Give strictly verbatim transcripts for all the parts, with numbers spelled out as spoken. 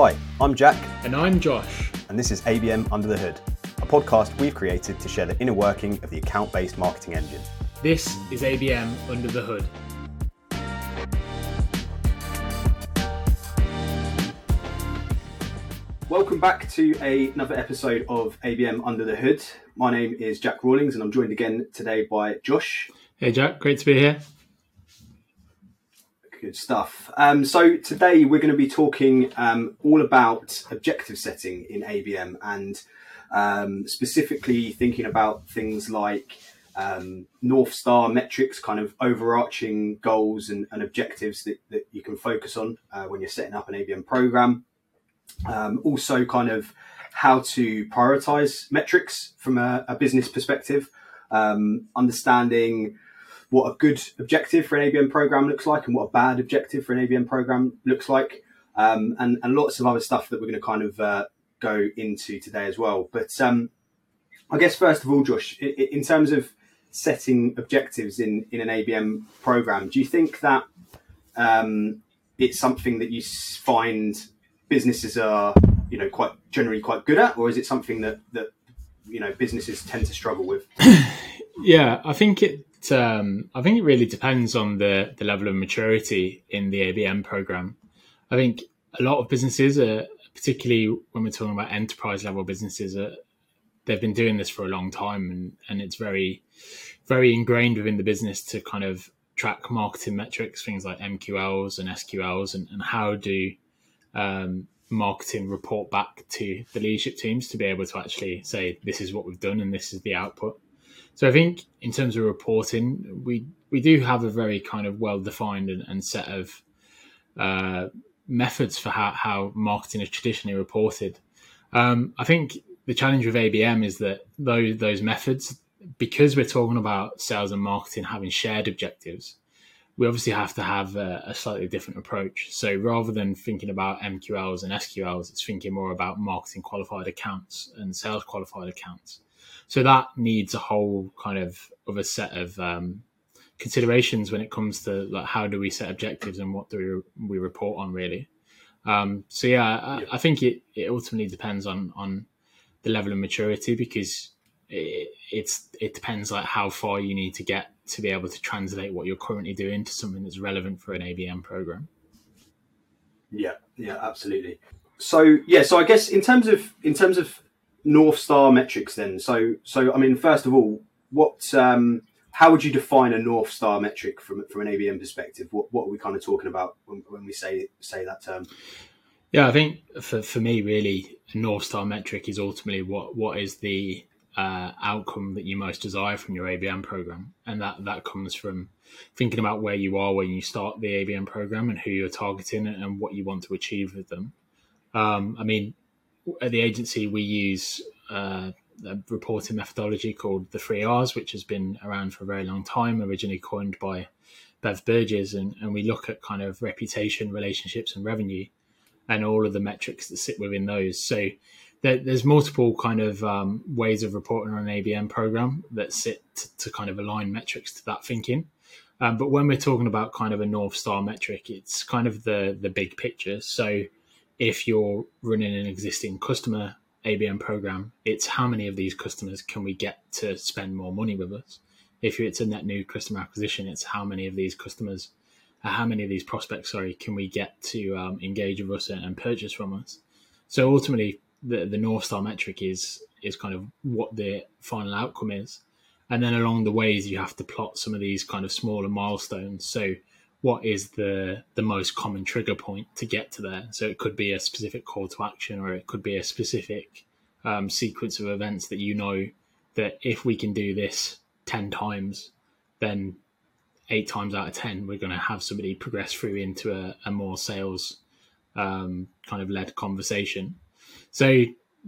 Hi, I'm Jack. And I'm Josh. And this is A B M Under the Hood, a podcast we've created to share the inner working of the account-based marketing engine. This is A B M Under the Hood. Welcome back to a, another episode of A B M Under the Hood. My name is Jack Rawlings and I'm joined again today by Josh. Hey Jack, great to be here. Good stuff. Um, so today we're going to be talking um, all about objective setting in A B M and um, specifically thinking about things like um, North Star metrics, kind of overarching goals and, and objectives that, that you can focus on uh, when you're setting up an A B M program. Um, also kind of how to prioritize metrics from a, a business perspective, um, understanding what a good objective for an A B M program looks like and what a bad objective for an A B M program looks like, um, and, and lots of other stuff that we're going to kind of uh, go into today as well. But um, I guess first of all, Josh, in, in terms of setting objectives in, in an A B M program, do you think that um, it's something that you find businesses are, you know, quite generally quite good at, or is it something that, that you know, businesses tend to struggle with? Yeah, I think it um, I think it really depends on the, the level of maturity in the A B M program. I think a lot of businesses, are, particularly when we're talking about enterprise level businesses, are, they've been doing this for a long time, and, and it's very, very ingrained within the business to kind of track marketing metrics, things like M Q Ls and S Q Ls, and, and how do Um, marketing report back to the leadership teams to be able to actually say, this is what we've done and this is the output. So I think in terms of reporting, we, we do have a very kind of well-defined and, and set of uh, methods for how, how marketing is traditionally reported. Um, I think the challenge with A B M is that those, those methods, because we're talking about sales and marketing having shared objectives, we obviously have to have a, a slightly different approach. So rather than thinking about M Q Ls and S Q Ls, it's thinking more about marketing qualified accounts and sales qualified accounts. So that needs a whole kind of other set of um, considerations when it comes to like how do we set objectives and what do we, we report on really. Um, so yeah, I, I think it, it ultimately depends on on the level of maturity, because it, it's it depends like how far you need to get to be able to translate what you're currently doing to something that's relevant for an A B M program. Yeah, yeah, absolutely. So yeah, so I guess in terms of in terms of North Star metrics, then. So so I mean, first of all, what um, how would you define a North Star metric from from an A B M perspective? What what are we kind of talking about when, when we say say that term? Yeah, I think for for me, really, a North Star metric is ultimately what what is the Uh, outcome that you most desire from your A B M program, and that that comes from thinking about where you are when you start the A B M program and who you're targeting and, and what you want to achieve with them. Um, I mean, at the agency we use uh, a reporting methodology called the three R's, which has been around for a very long time, originally coined by Bev Burgess, and, and we look at kind of reputation, relationships, and revenue, and all of the metrics that sit within those. So there's multiple kind of um, ways of reporting on an A B M program that sit t- to kind of align metrics to that thinking. Um, but when we're talking about kind of a North Star metric, it's kind of the, the big picture. So if you're running an existing customer A B M program, it's how many of these customers can we get to spend more money with us? If it's a net new customer acquisition, it's how many of these customers, how many of these prospects, sorry, can we get to um, engage with us and, and purchase from us? So ultimately, the, the North Star metric is is kind of what the final outcome is, and then along the ways you have to plot some of these kind of smaller milestones. So what is the the most common trigger point to get to there? So it could be a specific call to action, or it could be a specific um, sequence of events that you know that if we can do this ten times, then eight times out of ten we're going to have somebody progress through into a, a more sales um, kind of led conversation. So,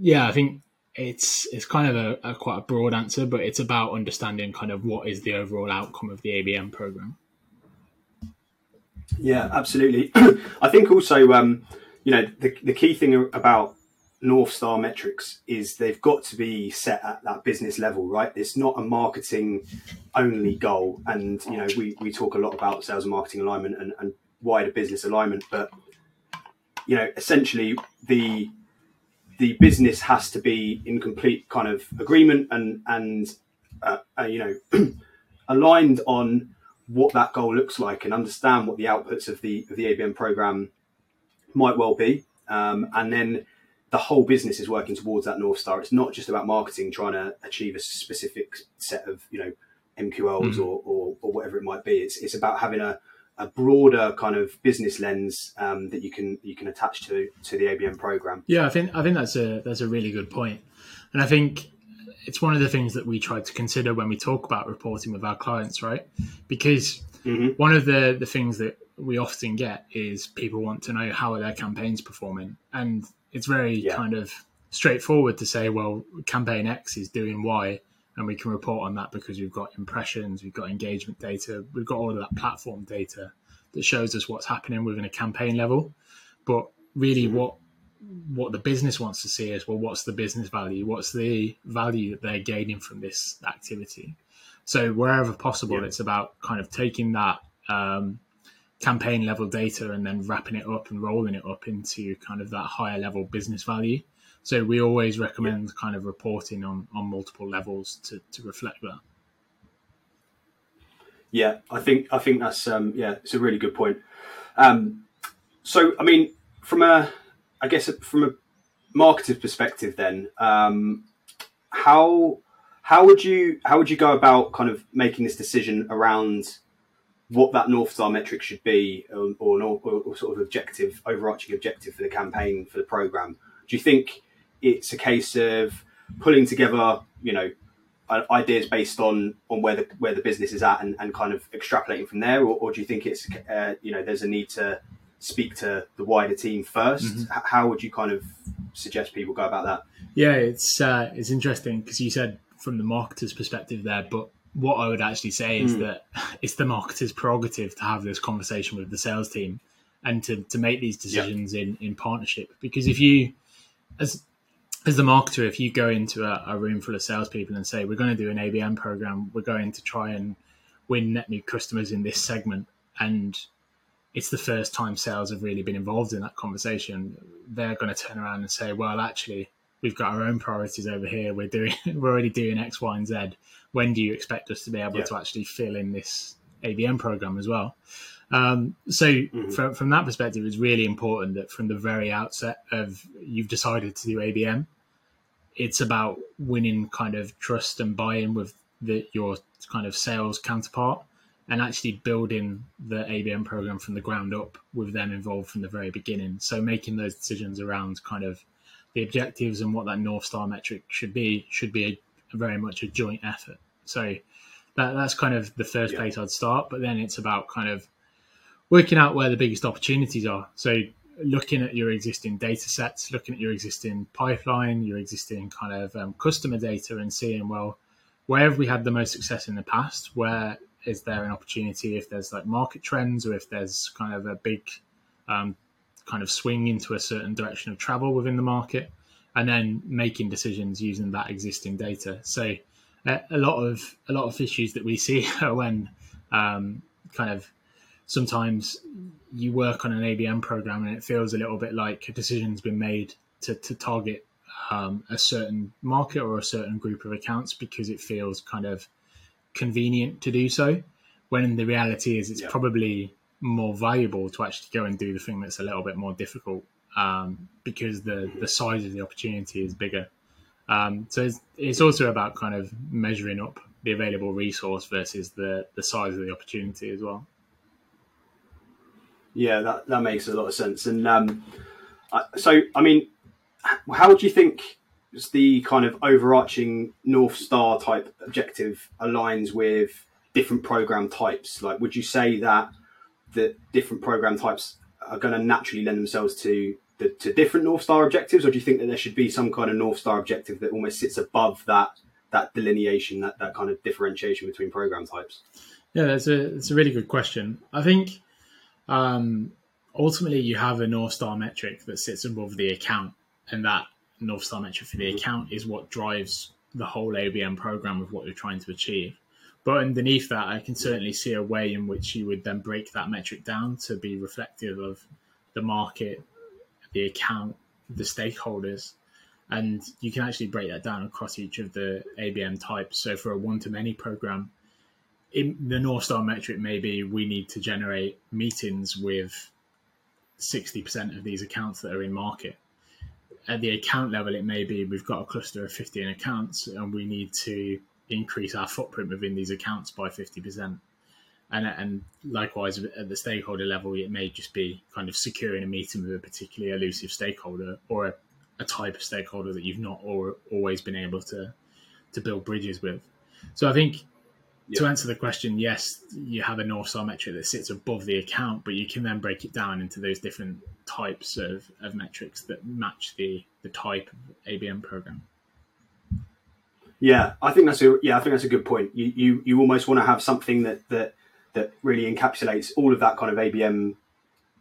yeah, I think it's it's kind of a, a quite a broad answer, but it's about understanding kind of what is the overall outcome of the A B M program. Yeah, absolutely. I think also, um, you know, the, the key thing about North Star metrics is they've got to be set at that business level, right? It's not a marketing only goal. And, you know, we, we talk a lot about sales and marketing alignment and, and wider business alignment, but you know, essentially the the business has to be in complete kind of agreement and and uh, uh, you know aligned on what that goal looks like, and understand what the outputs of the of the A B M program might well be, um, and then the whole business is working towards that North Star. It's not just about marketing trying to achieve a specific set of, you know, M Q Ls mm-hmm. or, or or whatever it might be. It's it's about having a, a broader kind of business lens um, that you can you can attach to to the A B M program. Yeah, I think I think that's a that's a really good point, and I think it's one of the things that we try to consider when we talk about reporting with our clients, right? Because mm-hmm. one of the the things that we often get is people want to know how are their campaigns performing, and it's very yeah. kind of straightforward to say, well, campaign X is doing Y, and we can report on that because we've got impressions, we've got engagement data, we've got all of that platform data that shows us what's happening within a campaign level. But really mm-hmm. what what the business wants to see is, well, what's the business value? What's the value that they're gaining from this activity? So wherever possible, yeah. it's about kind of taking that um, campaign level data and then wrapping it up and rolling it up into kind of that higher level business value. So we always recommend yeah. kind of reporting on, on multiple levels to, to reflect that. Yeah, I think, I think that's, um, yeah, it's a really good point. Um, so, I mean, from a, I guess from a marketing perspective then, um, how, how would you, how would you go about kind of making this decision around what that North Star metric should be, or, or, or sort of objective, overarching objective for the campaign, for the program? Do you think it's a case of pulling together, you know, ideas based on, on where the where the business is at and, and kind of extrapolating from there? Or, or do you think it's, uh, you know, there's a need to speak to the wider team first? Mm-hmm. How would you kind of suggest people go about that? Yeah, it's, uh, it's interesting because you said from the marketer's perspective there, but what I would actually say is mm. that it's the marketer's prerogative to have this conversation with the sales team and to, to make these decisions yeah. in, in partnership. Because if you, as as the marketer, if you go into a, a room full of salespeople and say, we're going to do an A B M program, we're going to try and win net new customers in this segment, and it's the first time sales have really been involved in that conversation, they're going to turn around and say, well, actually, we've got our own priorities over here. We're doing, we're already doing X, Y, and Z. When do you expect us to be able yeah. to actually fill in this A B M program as well? Um, so mm-hmm. from, from that perspective, it's really important that from the very outset of you've decided to do A B M, it's about winning kind of trust and buy-in with the, your kind of sales counterpart and actually building the A B M program from the ground up with them involved from the very beginning. So making those decisions around kind of the objectives and what that North Star metric should be, should be a, a very much a joint effort. So that, that's kind of the first yeah. place I'd start. But then it's about kind of working out where the biggest opportunities are. So looking at your existing data sets, looking at your existing pipeline, your existing kind of um, customer data and seeing, well, where have we had the most success in the past? Where is there an opportunity if there's like market trends or if there's kind of a big um, kind of swing into a certain direction of travel within the market, and then making decisions using that existing data. So uh, a lot of a lot of issues that we see are when um, kind of sometimes you work on an A B M program and it feels a little bit like a decision's been made to, to target um, a certain market or a certain group of accounts because it feels kind of convenient to do so, when the reality is it's yeah. probably more valuable to actually go and do the thing that's a little bit more difficult um, because the, mm-hmm. the size of the opportunity is bigger. Um, so it's, it's also about kind of measuring up the available resource versus the, the size of the opportunity as well. Yeah, that, that makes a lot of sense. And um, I, so, I mean, how do you think the kind of overarching North Star type objective aligns with different program types? Like, would you say that that different program types are going to naturally lend themselves to the, to different North Star objectives, or do you think that there should be some kind of North Star objective that almost sits above that that delineation, that, that kind of differentiation between program types? Yeah, that's a that's a really good question. I think um, ultimately you have a North Star metric that sits above the account, and that North Star metric for the mm-hmm. account is what drives the whole A B M program of what you're trying to achieve. But underneath that, I can certainly see a way in which you would then break that metric down to be reflective of the market, the account, the stakeholders. And you can actually break that down across each of the A B M types. So for a one-to-many program, in the North Star metric may be we need to generate meetings with sixty percent of these accounts that are in market. At the account level, it may be we've got a cluster of fifteen accounts and we need to increase our footprint within these accounts by fifty percent. And, and likewise, at the stakeholder level, it may just be kind of securing a meeting with a particularly elusive stakeholder or a a type of stakeholder that you've not or always been able to to build bridges with. So I think yeah. to answer the question, yes, you have a North Star metric that sits above the account, but you can then break it down into those different types of, of metrics that match the the type of A B M program. Yeah, I think that's a yeah, I think that's a good point. You you you almost want to have something that that that really encapsulates all of that kind of A B M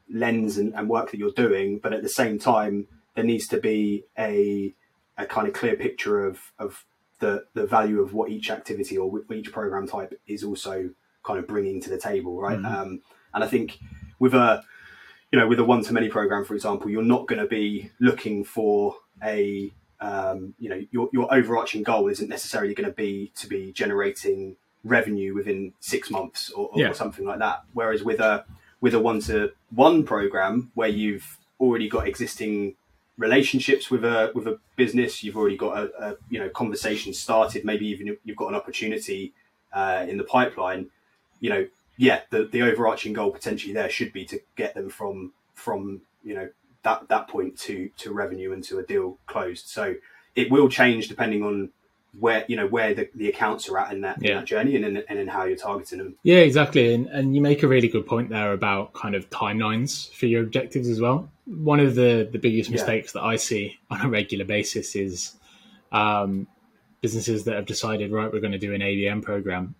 lens and, and work that you're doing, but at the same time there needs to be a a kind of clear picture of, of the, the value of what each activity or what each program type is also kind of bringing to the table, right? Mm-hmm. Um, and I think with a, you know, with a one-to-many program, for example, you're not going to be looking for a, um, you know, your, your overarching goal isn't necessarily going to be to be generating revenue within six months or, or, yeah. or something like that. Whereas with a with a one-to-one program where you've already got existing relationships with a with a business, you've already got a, a you know conversation started, maybe even you've got an opportunity uh in the pipeline, you know yeah the, the overarching goal potentially there should be to get them from from you know that that point to to revenue and to a deal closed. So it will change depending on where you know where the, the accounts are at in that, yeah. in that journey and in, and in how you're targeting them. Yeah, exactly. And, and you make a really good point there about kind of timelines for your objectives as well. One of the, the biggest mistakes yeah. that I see on a regular basis is um, businesses that have decided, right, we're going to do an A B M program.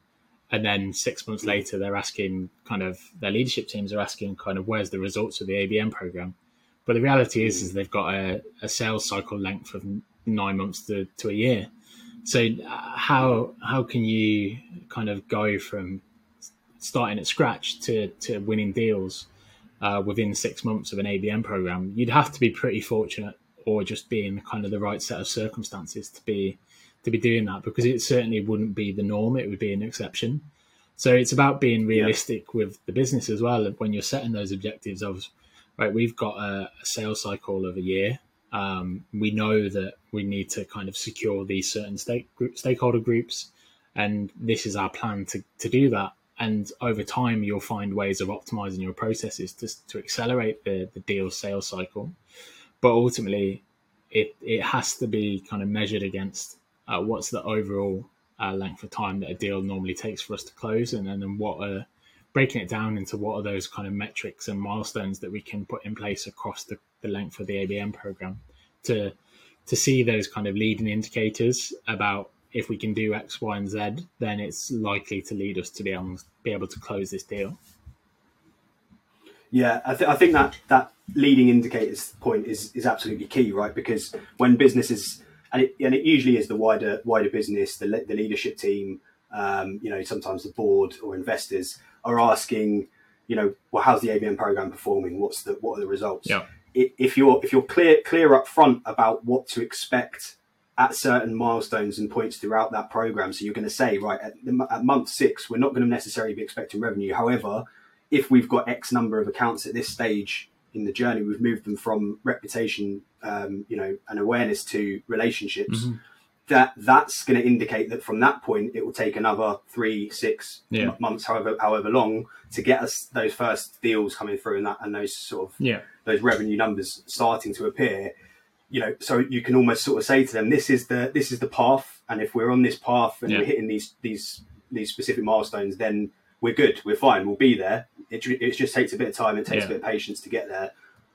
And then six months later, they're asking kind of their leadership teams are asking kind of where's the results of the A B M program. But the reality is, is they've got a, a sales cycle length of nine months to, to a year. So how how can you kind of go from starting at scratch to, to winning deals Uh, within six months of an A B M program? You'd have to be pretty fortunate or just be in kind of the right set of circumstances to be to be doing that, because it certainly wouldn't be the norm. It would be an exception. So it's about being realistic yeah. with the business as well. When you're setting those objectives of, right, we've got a, a sales cycle of a year. Um, we know that we need to kind of secure these certain stake group, stakeholder groups, and this is our plan to, to do that. And over time, you'll find ways of optimizing your processes to to accelerate the, the deal sales cycle. But ultimately, it, it has to be kind of measured against uh, what's the overall uh, length of time that a deal normally takes for us to close. And then what are, breaking it down into what are those kind of metrics and milestones that we can put in place across the, the length of the A B M program to to see those kind of leading indicators about if we can do X, Y, and Z, then it's likely to lead us to be able, be able to close this deal. Yeah, I, th- I think that that leading indicators point is is absolutely key, right? Because when businesses, and it, and it usually is the wider wider business, the le- the leadership team, um, you know, sometimes the board or investors are asking, you know, well, how's the A B M program performing? What's the what are the results? Yeah. If you're if you're clear clear up front about what to expect at certain milestones and points throughout that program. So you're going to say, right, at, the, at month six, we're not going to necessarily be expecting revenue. However, if we've got X number of accounts at this stage in the journey, we've moved them from reputation, um, you know, and awareness to relationships. Mm-hmm. That that's going to indicate that from that point, it will take another three, six yeah. m- months, however, however long, to get us those first deals coming through and that and those sort of yeah. those revenue numbers starting to appear. You know, so you can almost sort of say to them, this is the this is the path, and if we're on this path and yeah. we're hitting these these these specific milestones, then we're good, we're fine, we'll be there. It it just takes a bit of time, it takes yeah. a bit of patience to get there,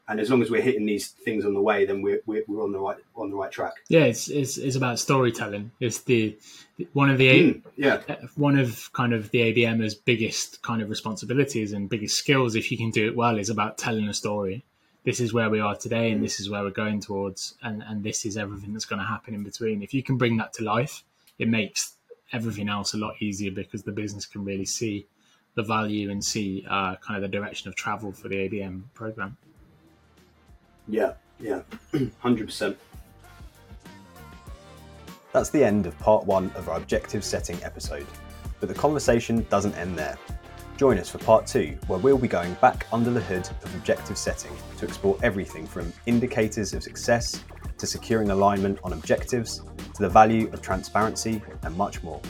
and as long as we're hitting these things on the way, then we're we're, we're on the right on the right track. Yeah, it's it's it's about storytelling. It's the one of the mm, yeah one of kind of the A B M's biggest kind of responsibilities and biggest skills, if you can do it well, is about telling a story. This is where we are today and this is where we're going towards, and, and this is everything that's going to happen in between. If you can bring that to life, it makes everything else a lot easier, because the business can really see the value and see uh, kind of the direction of travel for the A B M program. Yeah, Yeah, one hundred percent. That's the end of part one of our objective setting episode, but the conversation doesn't end there. Join us for part two, where we'll be going back under the hood of objective setting to explore everything from indicators of success to securing alignment on objectives to the value of transparency and much more.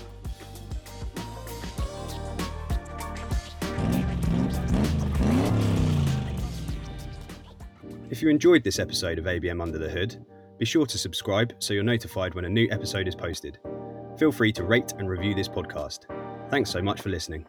If you enjoyed this episode of A B M Under the Hood, be sure to subscribe so you're notified when a new episode is posted. Feel free to rate and review this podcast. Thanks so much for listening.